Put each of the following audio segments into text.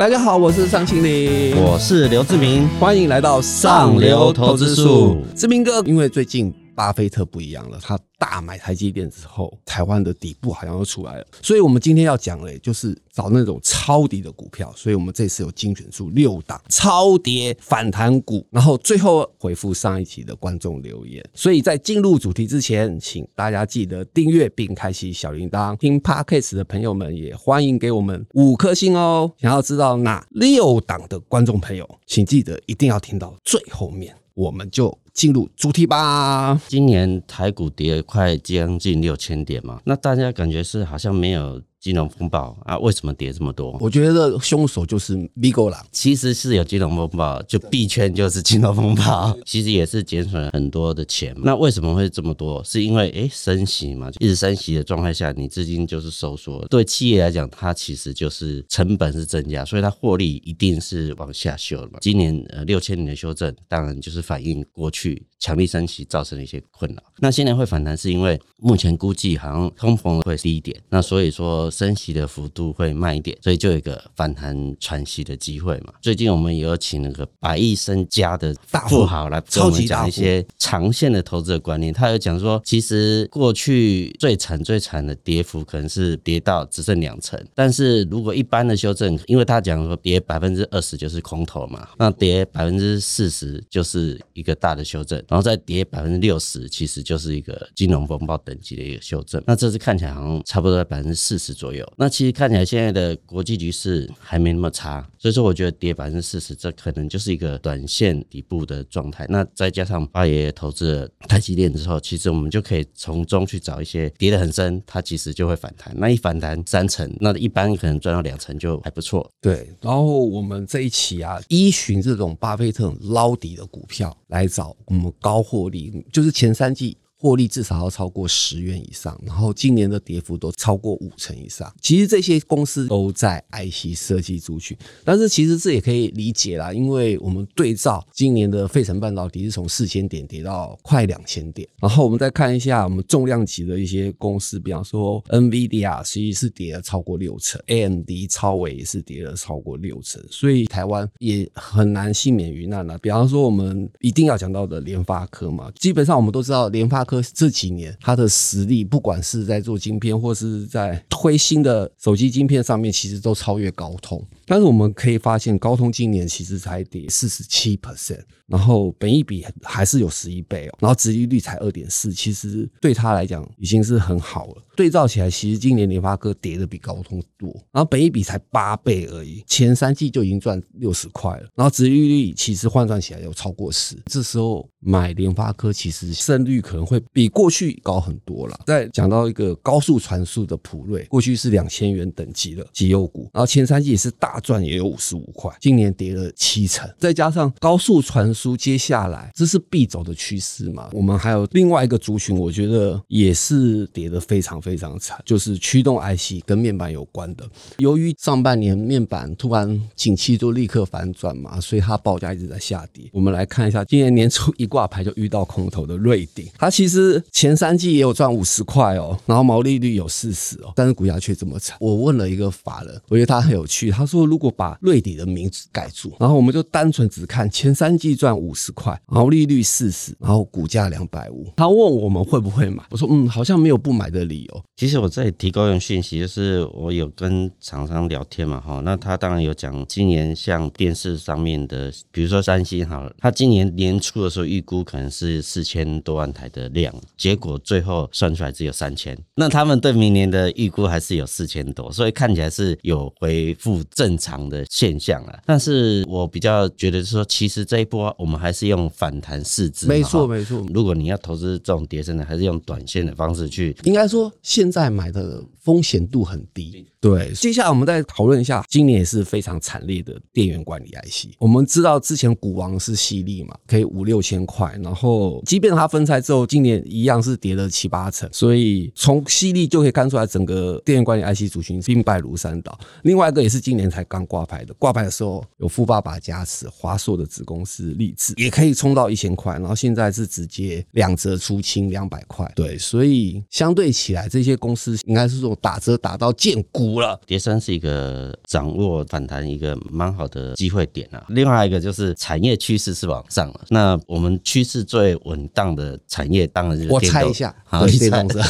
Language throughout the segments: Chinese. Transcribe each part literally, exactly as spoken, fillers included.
大家好，我是尚清林，我是刘志明，欢迎来到上流投资术。志明哥，因为最近巴菲特不一样了，他大买台积电之后，台湾的底部好像又出来了，所以我们今天要讲的就是找那种超跌的股票，所以我们这次有精选出六档超跌反弹股，然后最后回复上一期的观众留言。所以在进入主题之前，请大家记得订阅并开启小铃铛，听 Podcast 的朋友们也欢迎给我们五颗星哦。想要知道哪六档的观众朋友，请记得一定要听到最后面，我们就进入主题吧。今年台股跌快将近六千点嘛，那大家感觉是好像没有金融风暴啊？为什么跌这么多？我觉得凶手就是美国人。其实是有金融风暴，就币圈就是金融风暴，其实也是减损了很多的钱。那为什么会这么多？是因为诶、欸、升息嘛，一直升息的状态下，你资金就是收缩。对企业来讲，它其实就是成本是增加，所以它获利一定是往下修的嘛。今年呃六千年的修正，当然就是反映过去强力升息造成了一些困扰。那现在会反弹，是因为目前估计好像通膨会低一点，那所以说升息的幅度会慢一点，所以就有一个反弹喘息的机会嘛。最近我们也有请那个百亿身家的富豪来跟我们讲一些长线的投资的观念。他有讲说，其实过去最惨最惨的跌幅可能是跌到只剩两成，但是如果一般的修正，因为他讲说跌 百分之二十 就是空头嘛，那跌 百分之四十 就是一个大的修正，然后再跌 百分之六十 其实就是一个金融风暴等级的一个修正。那这次看起来好像差不多在 百分之四十左右，那其实看起来现在的国际局势还没那么差，所以说我觉得跌 百分之四十 这可能就是一个短线底部的状态。那再加上八爷投资了台积电之后，其实我们就可以从中去找一些跌得很深它其实就会反弹，那一反弹三成，那一般可能赚到两成就还不错。对，然后我们这一期啊，依循这种巴菲特捞底的股票来找我们高获利，就是前三季获利至少要超过十元以上，然后今年的跌幅都超过五成以上。其实这些公司都在 I C 设计族群，但是其实这也可以理解啦，因为我们对照今年的费城半导体是从四千点跌到快两千点，然后我们再看一下我们重量级的一些公司，比方说 NVIDIA 其实是跌了超过六成， A M D 超微也是跌了超过六成，所以台湾也很难幸免于难啦。比方说我们一定要讲到的联发科嘛，基本上我们都知道联发科这几年它的实力，不管是在做晶片或是在推新的手机晶片上面，其实都超越高通。但是我们可以发现高通今年其实才跌 百分之四十七， 然后本益比还是有十一倍、哦、然后殖利率才 二点四， 其实对它来讲已经是很好了。对照起来，其实今年联发科跌的比高通多，然后本益比才八倍而已，前三季就已经赚六十块了，然后殖利率其实换算起来有超过十，这时候买联发科其实胜率可能会比过去高很多啦。再讲到一个高速传输的普瑞，过去是两千元等级的绩优股，然后前三季也是大赚，也有五十五块，今年跌了七成。再加上高速传输接下来这是必走的趋势嘛。我们还有另外一个族群，我觉得也是跌得非常非常惨，就是驱动 I C 跟面板有关的。由于上半年面板突然景气就立刻反转嘛，所以它报价一直在下跌。我们来看一下今年年初一挂牌就遇到空头的瑞鼎，它其实前三季也有赚五十块哦，然后毛利率有四十哦，但是股价却这么惨。我问了一个法人，我觉得他很有趣，他说如果把瑞鼎的名字改住，然后我们就单纯只看前三季赚五十块，毛利率四十，然后股价两百五十，他问我们会不会买，我说嗯，好像没有不买的理由。其实我这里提供一个讯息，就是我有跟厂商聊天嘛，那他当然有讲今年像电视上面的，比如说三星好了，他今年年初的时候预估可能是四千多万台的量，结果最后算出来只有三千，那他们对明年的预估还是有四千多，所以看起来是有恢复正常的现象啦。但是我比较觉得说，其实这一波我们还是用反弹市值，没错没错，如果你要投资这种跌升的，还是用短线的方式去，应该说现在买的风险度很低。对，接下来我们再讨论一下今年也是非常惨烈的电源管理 I C。 我们知道之前股王是矽力嘛，可以五六千块，然后即便它分拆之后今年一样是跌了七八成，所以从矽力就可以看出来整个电源管理 I C 族群兵败如山倒。另外一个也是今年才才刚挂牌的，挂牌的时候有富爸爸加持，华硕的子公司立志也可以冲到一千块，然后现在是直接两折出清两百块。对，所以相对起来这些公司应该是说打折打到见骨了。跌升是一个掌握反弹一个蛮好的机会点啊。另外一个就是产业趋势是往上了，那我们趋势最稳当的产业当然就是我猜一下，对，电动车，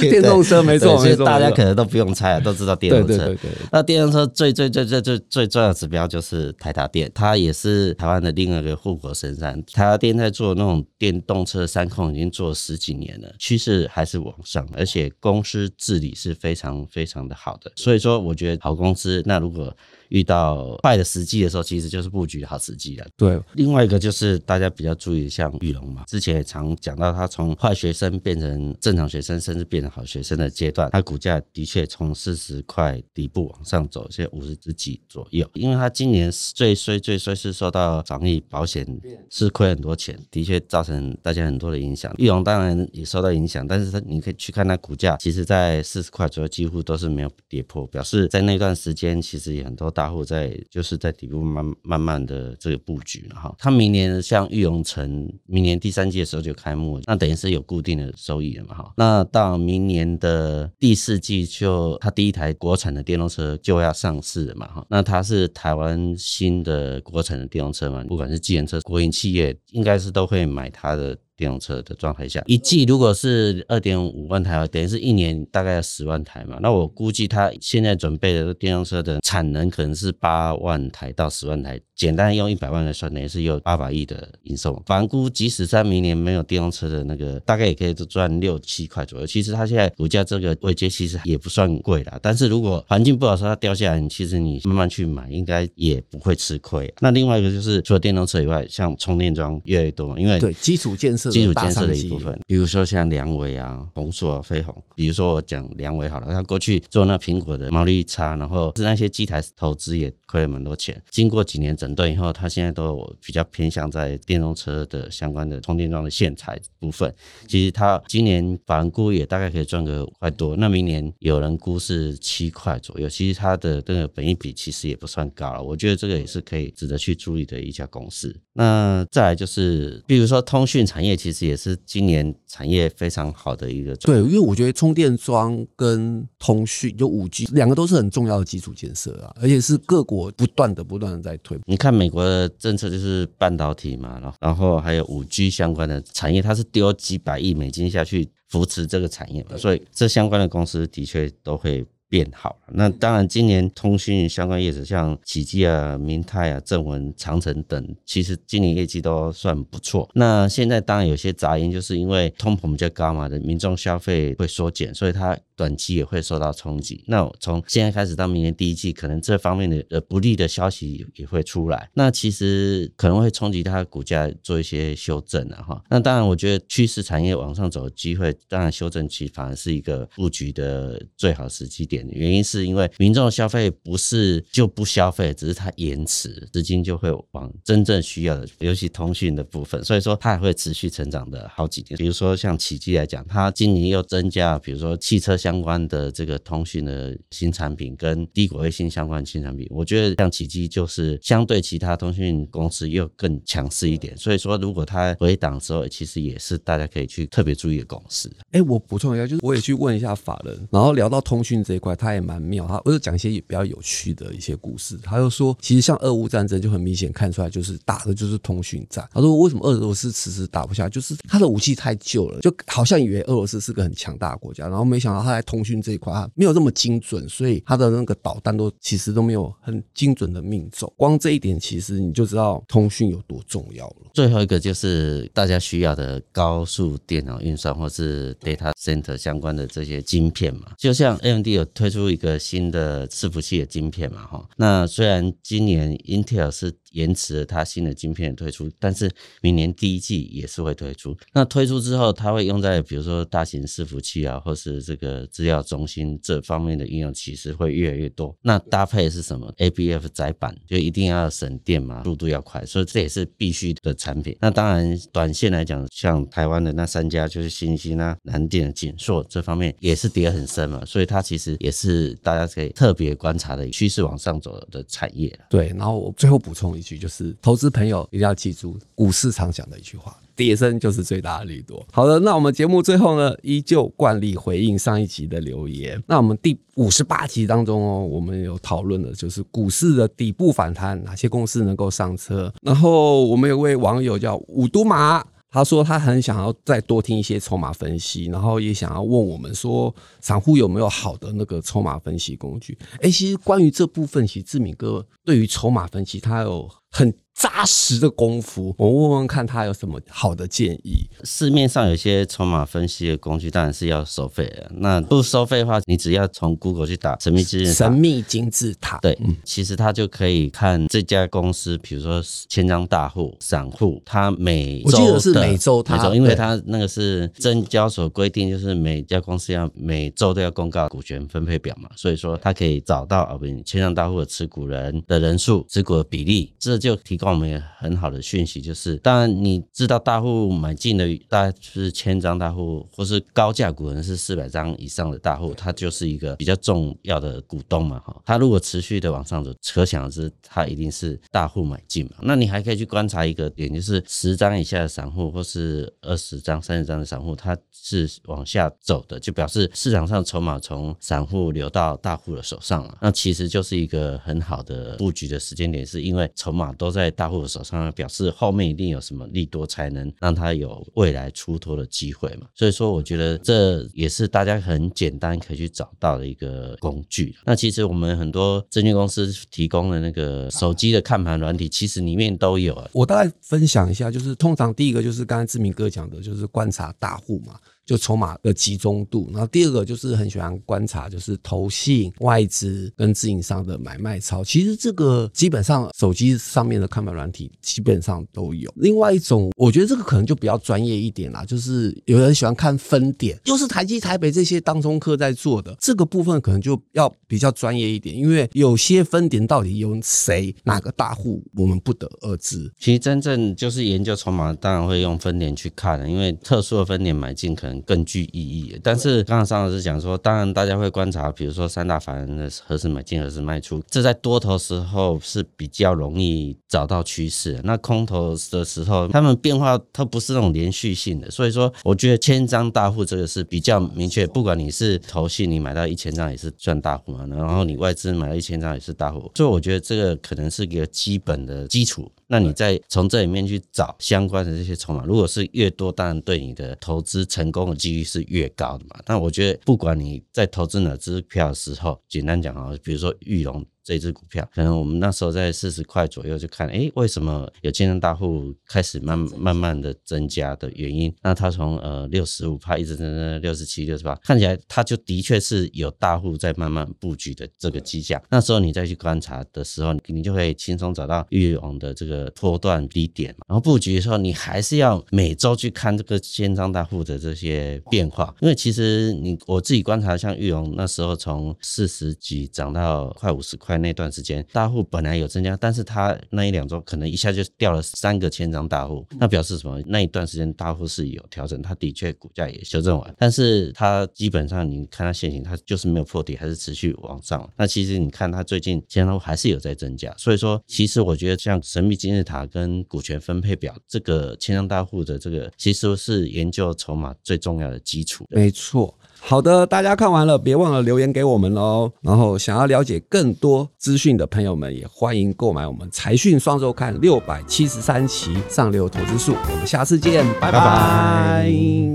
电动车没错，没错，大家可能都不用猜了，都知道电动车。对对对对，那电动车最最最最最最重要的指标就是台达电，它也是台湾的另一个护国神山。台达电在做那种电动车三控已经做了十几年了，趋势还是往上，而且公司治理是非常非常的好的。所以说，我觉得好公司，那如果遇到坏的时机的时候，其实就是布局的好时机了。对，另外一个就是大家比较注意像裕隆嘛，之前也常讲到他从坏学生变成正常学生，甚至变成好学生的阶段，他股价的确从四十块底部往上走，现在五十之几左右。因为他今年最衰最衰是受到防疫保险是亏很多钱，的确造成大家很多的影响。裕隆当然也受到影响，但是你可以去看他股价，其实在四十块左右几乎都是没有跌破，表示在那段时间其实也很多大户在就是在底部慢慢慢的这个布局了哈。他明年像裕隆城，明年第三季的时候就开幕，那等于是有固定的收益了嘛哈。那到明年的第四季就他第一台国产的电动车就要上市了嘛哈。那它是台湾新的国产的电动车嘛，不管是计程车、国营企业应该是都会买它的。电动车的状态下，一季如果是 二点五万台，等于是一年大概十万台嘛，那我估计他现在准备的电动车的产能可能是八万台到十万台，简单用一百万来算，等于是有八百亿的营收。反估即使在明年没有电动车的那个，大概也可以赚六七块左右。其实他现在股价这个位阶其实也不算贵啦，但是如果环境不好的时候它掉下来，其实你慢慢去买应该也不会吃亏。那另外一个就是除了电动车以外，像充电桩越来越多嘛，因为对基础建设基础建设的一部分，比如说像良伟啊、宏硕啊、飞鸿。比如说我讲良伟好了，他过去做那苹果的毛利差，然后是那些机台投资也亏了蛮多钱。经过几年整顿以后，他现在都比较偏向在电动车的相关的充电桩的线材部分。其实他今年法人估也大概可以赚个五块多，那明年有人估是七块左右。其实他的这个本益比其实也不算高了，我觉得这个也是可以值得去注意的一家公司。那再来就是，比如说通讯产业。其实也是今年产业非常好的一个状态，对，因为我觉得充电桩跟通讯有 五 G 两个都是很重要的基础建设啊，而且是各国不断的不断的在推。你看美国的政策就是半导体嘛，然后还有 五 G 相关的产业，它是丢几百亿美金下去扶持这个产业嘛，所以这相关的公司的确都会变好了。那当然今年通讯相关业者像启碁啊、明泰啊、正文、长城等，其实今年业绩都算不错。那现在当然有些杂音，就是因为通膨比较高嘛，民众消费会缩减，所以它短期也会受到冲击。那从现在开始到明年第一季，可能这方面的不利的消息也会出来，那其实可能会冲击它的股价做一些修正啊。那当然我觉得趋势产业往上走的机会，当然修正期反而是一个布局的最好时机点，原因是因为民众消费不是就不消费，只是它延迟，资金就会往真正需要的，尤其通讯的部分，所以说它还会持续成长的好几年。比如说像启碁来讲，它今年又增加比如说汽车相关的这个通讯的新产品跟低轨卫星相关的新产品，我觉得像启碁就是相对其他通讯公司又更强势一点，所以说如果它回档之后，其实也是大家可以去特别注意的公司。欸，我补充一下，就是我也去问一下法人，然后聊到通讯这一块他也蛮妙，他我就讲一些比较有趣的一些故事。他就说其实像俄乌战争就很明显看出来，就是打的就是通讯战。他说为什么俄罗斯迟迟打不下，就是他的武器太旧了，就好像以为俄罗斯是个很强大的国家，然后没想到他在通讯这一块他没有这么精准，所以他的那个导弹都其实都没有很精准的命中。光这一点其实你就知道通讯有多重要了。最后一个就是大家需要的高速电脑运算或是 data center 相关的这些晶片嘛，就像 A M D 有推出一个新的伺服器的晶片嘛，那虽然今年 Intel 是延迟了它新的晶片的推出，但是明年第一季也是会推出。那推出之后，它会用在比如说大型伺服器啊，或是这个资料中心这方面的应用，其实会越来越多。那搭配是什么 ？A B F 载板就一定要省电嘛，速度要快，所以这也是必须的产品。那当然，短线来讲，像台湾的那三家就是欣兴啊、南电、景硕这方面也是跌很深嘛，所以它其实也是大家可以特别观察的趋势往上走的产业。对，然后我最后补充一句，就是投资朋友一定要记住股市常讲的一句话。跌升就是最大的利多。好的，那我们节目最后呢，依旧惯例回应上一集的留言。那我们第五十八集当中哦，我们有讨论的就是股市的底部反弹，哪些公司能够上车。然后我们有位网友叫五都马，他说他很想要再多听一些筹码分析，然后也想要问我们说散户有没有好的那个筹码分析工具。欸，其实关于这部分，其实志敏哥对于筹码分析他有很扎实的功夫，我问问看他有什么好的建议。市面上有些筹码分析的工具当然是要收费的，那不收费的话，你只要从 Google 去打神秘金字塔，神秘金字塔对、嗯、其实他就可以看这家公司，比如说千张大户散户，他每周的，我记得是每周，他因为他那个是证交所规定，就是每家公司要每周都要公告股权分配表嘛，所以说他可以找到千张大户的持股人的人数、持股的比例，这就提供我们也很好的讯息，就是当然你知道大户买进的大概是千张大户，或是高价股人是四百张以上的大户，他就是一个比较重要的股东嘛。他如果持续的往上走，可想而知他一定是大户买进嘛。那你还可以去观察一个点，就是十张以下的散户，或是二十张、三十张的散户，他是往下走的，就表示市场上筹码从散户流到大户的手上了。那其实就是一个很好的布局的时间点，是因为筹码都在大户的手上，表示后面一定有什么利多才能让他有未来出脱的机会嘛。所以说我觉得这也是大家很简单可以去找到的一个工具。那其实我们很多证券公司提供的那个手机的看盘软体，其实里面都有、啊、我大概分享一下，就是通常第一个就是刚才志明哥讲的，就是观察大户嘛，就筹码的集中度。然后第二个就是很喜欢观察，就是投信、外资跟自营商的买卖超，其实这个基本上手机上面的看盘软体基本上都有。另外一种我觉得这个可能就比较专业一点啦，就是有人喜欢看分点，又是台积、台北这些当冲客在做的，这个部分可能就要比较专业一点，因为有些分点到底由谁、哪个大户，我们不得而知。其实真正就是研究筹码当然会用分点去看的，因为特殊的分点买进可能更具意义。但是刚刚上次讲说，当然大家会观察比如说三大法人的何时买进何时卖出，这在多头时候是比较容易找到趋势，那空头的时候他们变化它不是那种连续性的，所以说我觉得千张大户这个是比较明确，不管你是投信你买到一千张也是赚大户嘛，然后你外资买到一千张也是大户，所以我觉得这个可能是一个基本的基础。那你再从这里面去找相关的这些筹码，如果是越多，当然对你的投资成功的几率是越高的嘛。那我觉得不管你在投资哪支票的时候，简单讲啊，比如说裕隆这支股票，可能我们那时候在四十块左右就看，哎，为什么有千张大户开始慢慢慢的增加的原因？那它从呃 百分之六十五 一直增增到 百分之六十七、百分之六十八， 看起来它就的确是有大户在慢慢布局的这个迹象。那时候你再去观察的时候，你就可以轻松找到裕隆的这个波段低点。然后布局的时候，你还是要每周去看这个千张大户的这些变化，因为其实你我自己观察，像裕隆那时候从四十几涨到快五十块。那段时间大户本来有增加，但是他那一两周可能一下就掉了三个千张大户，那表示什么？那一段时间大户是有调整，他的确股价也修正完，但是他基本上你看他现行，他就是没有破底，还是持续往上。那其实你看他最近千张大户还是有在增加，所以说其实我觉得像神秘金字塔跟股权分配表这个千张大户的这个，其实是研究筹码最重要的基础。没错。好的，大家看完了别忘了留言给我们哦。然后想要了解更多资讯的朋友们，也欢迎购买我们财讯双周刊六百七十三期上流投资术。我们下次见，拜拜。拜拜。